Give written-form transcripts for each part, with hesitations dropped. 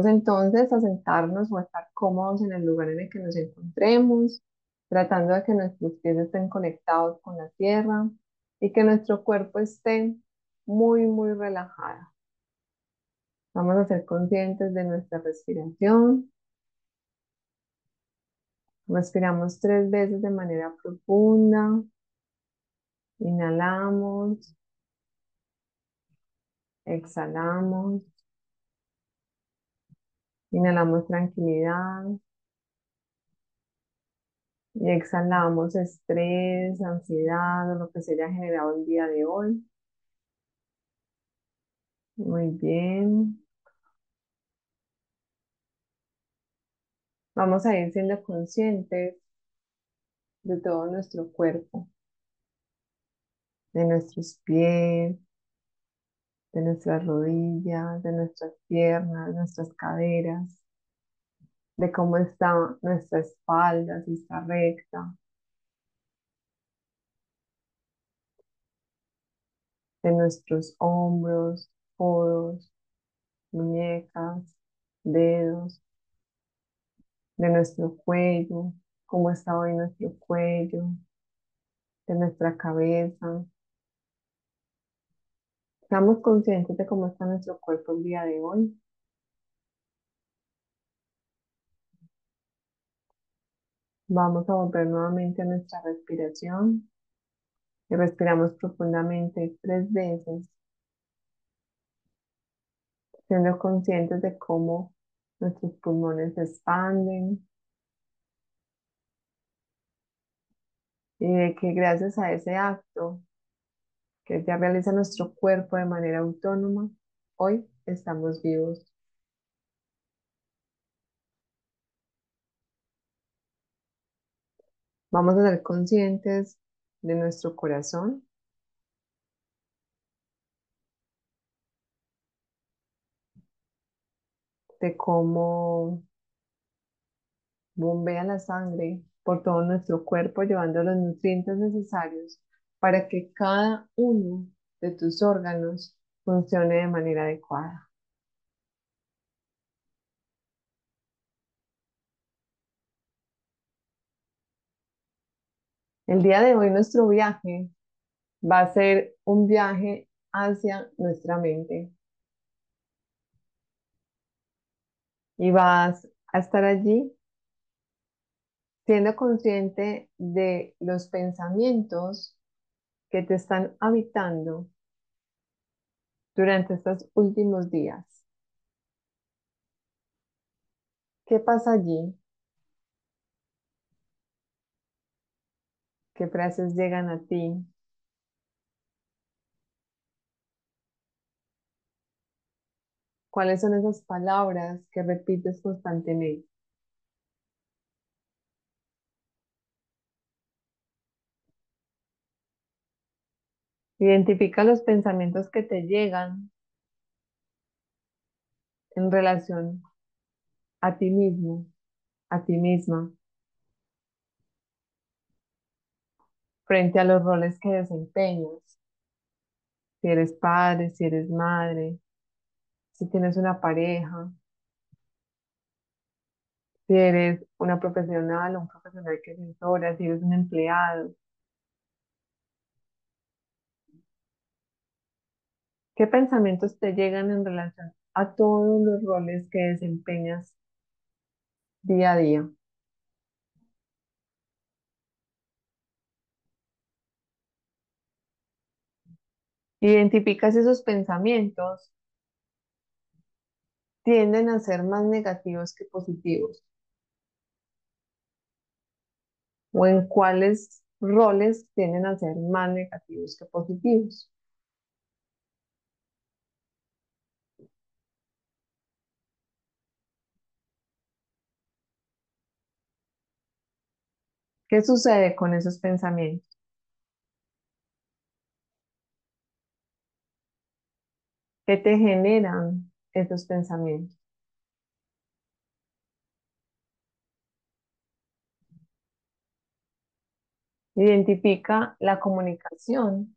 Vamos entonces a sentarnos o a estar cómodos en el lugar en el que nos encontremos, tratando de que nuestros pies estén conectados con la tierra y que nuestro cuerpo esté muy, muy relajado. Vamos a ser conscientes de nuestra respiración. Respiramos 3 veces de manera profunda. Inhalamos. Exhalamos. Inhalamos tranquilidad. Y exhalamos estrés, ansiedad, o lo que se haya generado el día de hoy. Muy bien. Vamos a ir siendo conscientes de todo nuestro cuerpo, de nuestros pies, de nuestras rodillas, de nuestras piernas, nuestras caderas, de cómo está nuestra espalda, si está recta, de nuestros hombros, codos, muñecas, dedos, de nuestro cuello, cómo está hoy nuestro cuello, de nuestra cabeza. Estamos conscientes de cómo está nuestro cuerpo el día de hoy. Vamos a volver nuevamente a nuestra respiración y respiramos profundamente 3 veces, siendo conscientes de cómo nuestros pulmones se expanden y de que gracias a ese acto que ya realiza nuestro cuerpo de manera autónoma, hoy estamos vivos. Vamos a ser conscientes de nuestro corazón. De cómo bombea la sangre por todo nuestro cuerpo, llevando los nutrientes necesarios para que cada uno de tus órganos funcione de manera adecuada. El día de hoy nuestro viaje va a ser un viaje hacia nuestra mente. Y vas a estar allí siendo consciente de los pensamientos que te están habitando durante estos últimos días. ¿Qué pasa allí? ¿Qué frases llegan a ti? ¿Cuáles son esas palabras que repites constantemente? Identifica los pensamientos que te llegan en relación a ti mismo, a ti misma, frente a los roles que desempeñas. Si eres padre, si eres madre, si tienes una pareja, si eres una profesional o un profesional que es mentora, si eres un empleado. ¿Qué pensamientos te llegan en relación a todos los roles que desempeñas día a día? Identificas esos pensamientos. Tienden a ser más negativos que positivos. O en cuáles roles tienden a ser más negativos que positivos. ¿Qué sucede con esos pensamientos? ¿Qué te generan esos pensamientos? Identifica la comunicación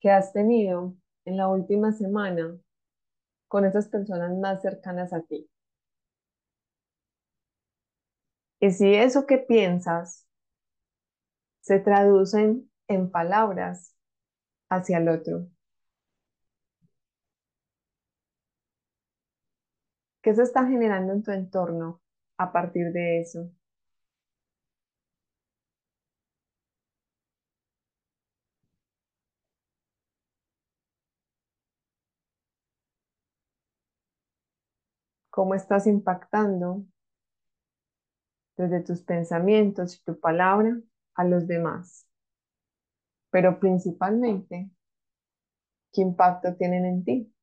que has tenido en la última semana con esas personas más cercanas a ti, que si eso que piensas se traducen en palabras hacia el otro. ¿Qué se está generando en tu entorno a partir de eso? ¿Cómo estás impactando desde tus pensamientos y tu palabra a los demás? Pero principalmente, ¿qué impacto tienen en ti?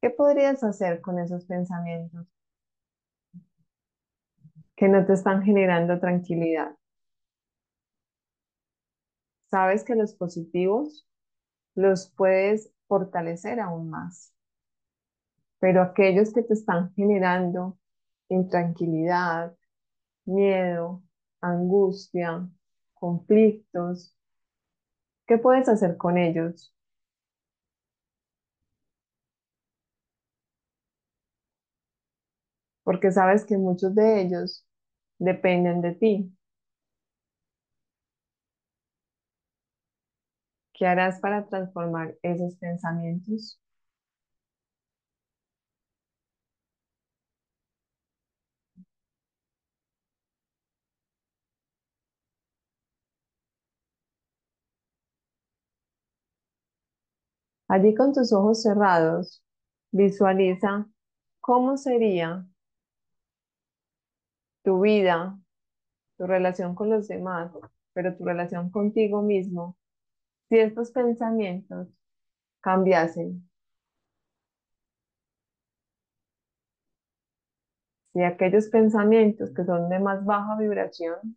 ¿Qué podrías hacer con esos pensamientos que no te están generando tranquilidad? Sabes que los positivos los puedes fortalecer aún más, pero aquellos que te están generando intranquilidad, miedo, angustia, conflictos, ¿qué puedes hacer con ellos? Porque sabes que muchos de ellos dependen de ti. ¿Qué harás para transformar esos pensamientos? Allí con tus ojos cerrados, visualiza cómo sería tu vida, tu relación con los demás, pero tu relación contigo mismo, si estos pensamientos cambiasen, si aquellos pensamientos que son de más baja vibración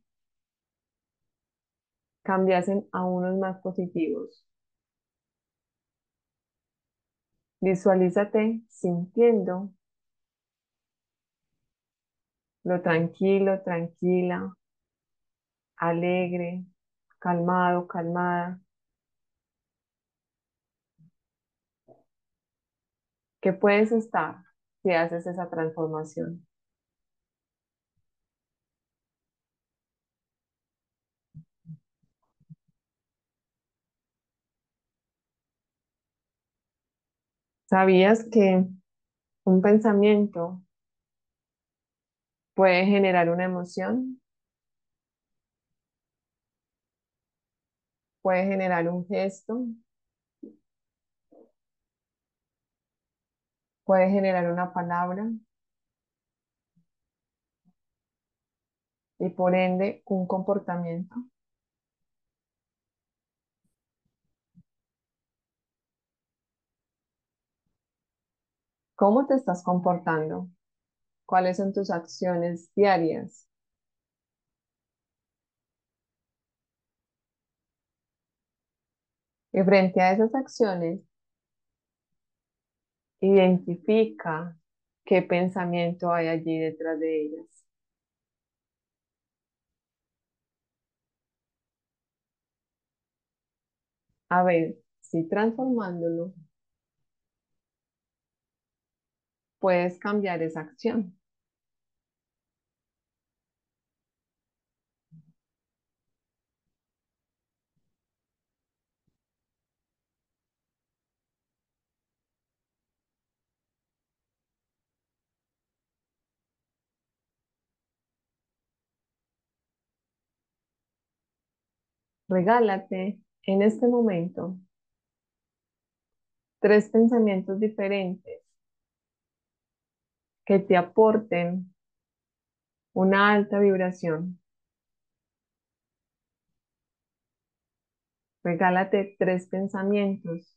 cambiasen a unos más positivos. Visualízate sintiendo lo tranquilo, tranquila, alegre, calmado, calmada. ¿Qué puedes estar si haces esa transformación? ¿Sabías que un pensamiento puede generar una emoción? Puede generar un gesto. Puede generar una palabra. Y por ende, un comportamiento. ¿Cómo te estás comportando? ¿Cuáles son tus acciones diarias? Y frente a esas acciones, identifica qué pensamiento hay allí detrás de ellas. A ver, si transformándolo, puedes cambiar esa acción. Regálate en este momento 3 pensamientos diferentes que te aporten una alta vibración. Regálate 3 pensamientos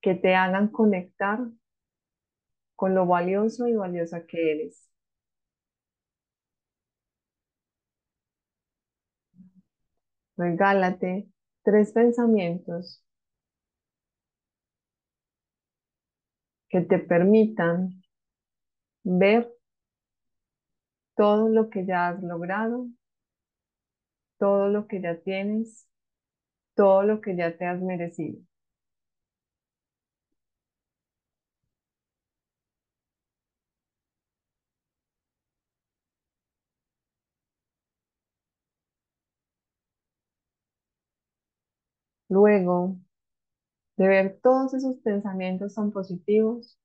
que te hagan conectar con lo valioso y valiosa que eres. Regálate 3 pensamientos que te permitan ver todo lo que ya has logrado todo lo que ya tienes, todo lo que ya te has merecido. Luego de ver todos esos pensamientos tan positivos,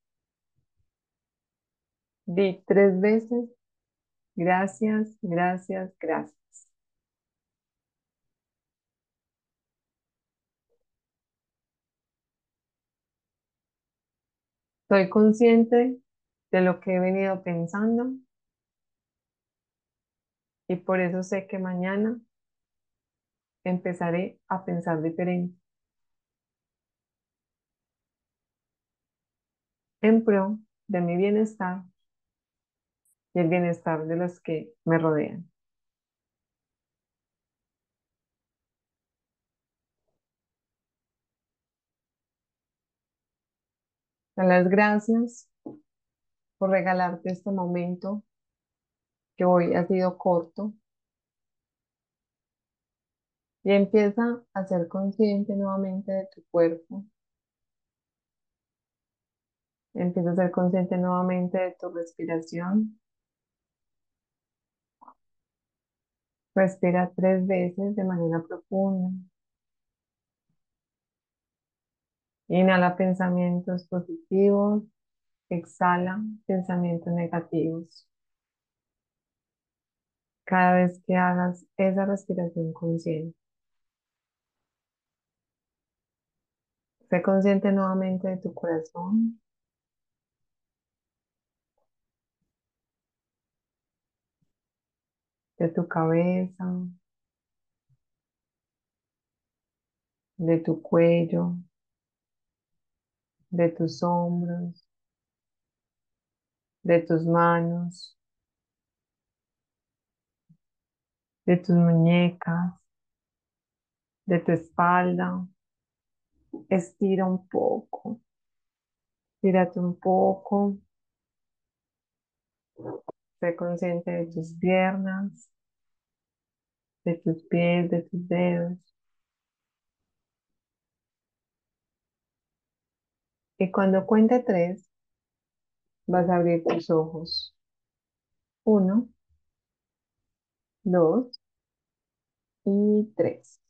di 3 veces gracias, gracias, gracias. Soy consciente de lo que he venido pensando y por eso sé que mañana empezaré a pensar diferente en pro de mi bienestar y el bienestar de los que me rodean. Te doy las gracias por regalarte este momento que hoy ha sido corto y empieza a ser consciente nuevamente de tu cuerpo, empieza a ser consciente nuevamente de tu respiración. Respira 3 veces de manera profunda. Inhala pensamientos positivos, exhala pensamientos negativos. Cada vez que hagas esa respiración consciente. Sé consciente nuevamente de tu corazón. De tu cabeza, de tu cuello, de tus hombros, de tus manos, de tus muñecas, de tu espalda. Estira un poco, estírate un poco. Sé consciente de tus piernas, de tus pies, de tus dedos. Y cuando cuente 3, vas a abrir tus ojos. 1, 2 y 3.